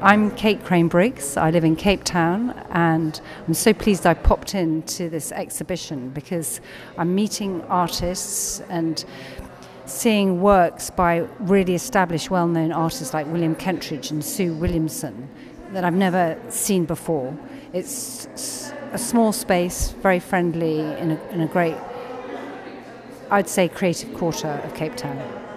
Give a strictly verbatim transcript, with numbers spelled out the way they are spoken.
I'm Kate Crane Briggs. I live in Cape Town, and I'm so pleased I popped in to this exhibition because I'm meeting artists and seeing works by really established, well-known artists like William Kentridge and Sue Williamson that I've never seen before. It's a small space, very friendly, in a, in a great, I'd say, creative quarter of Cape Town.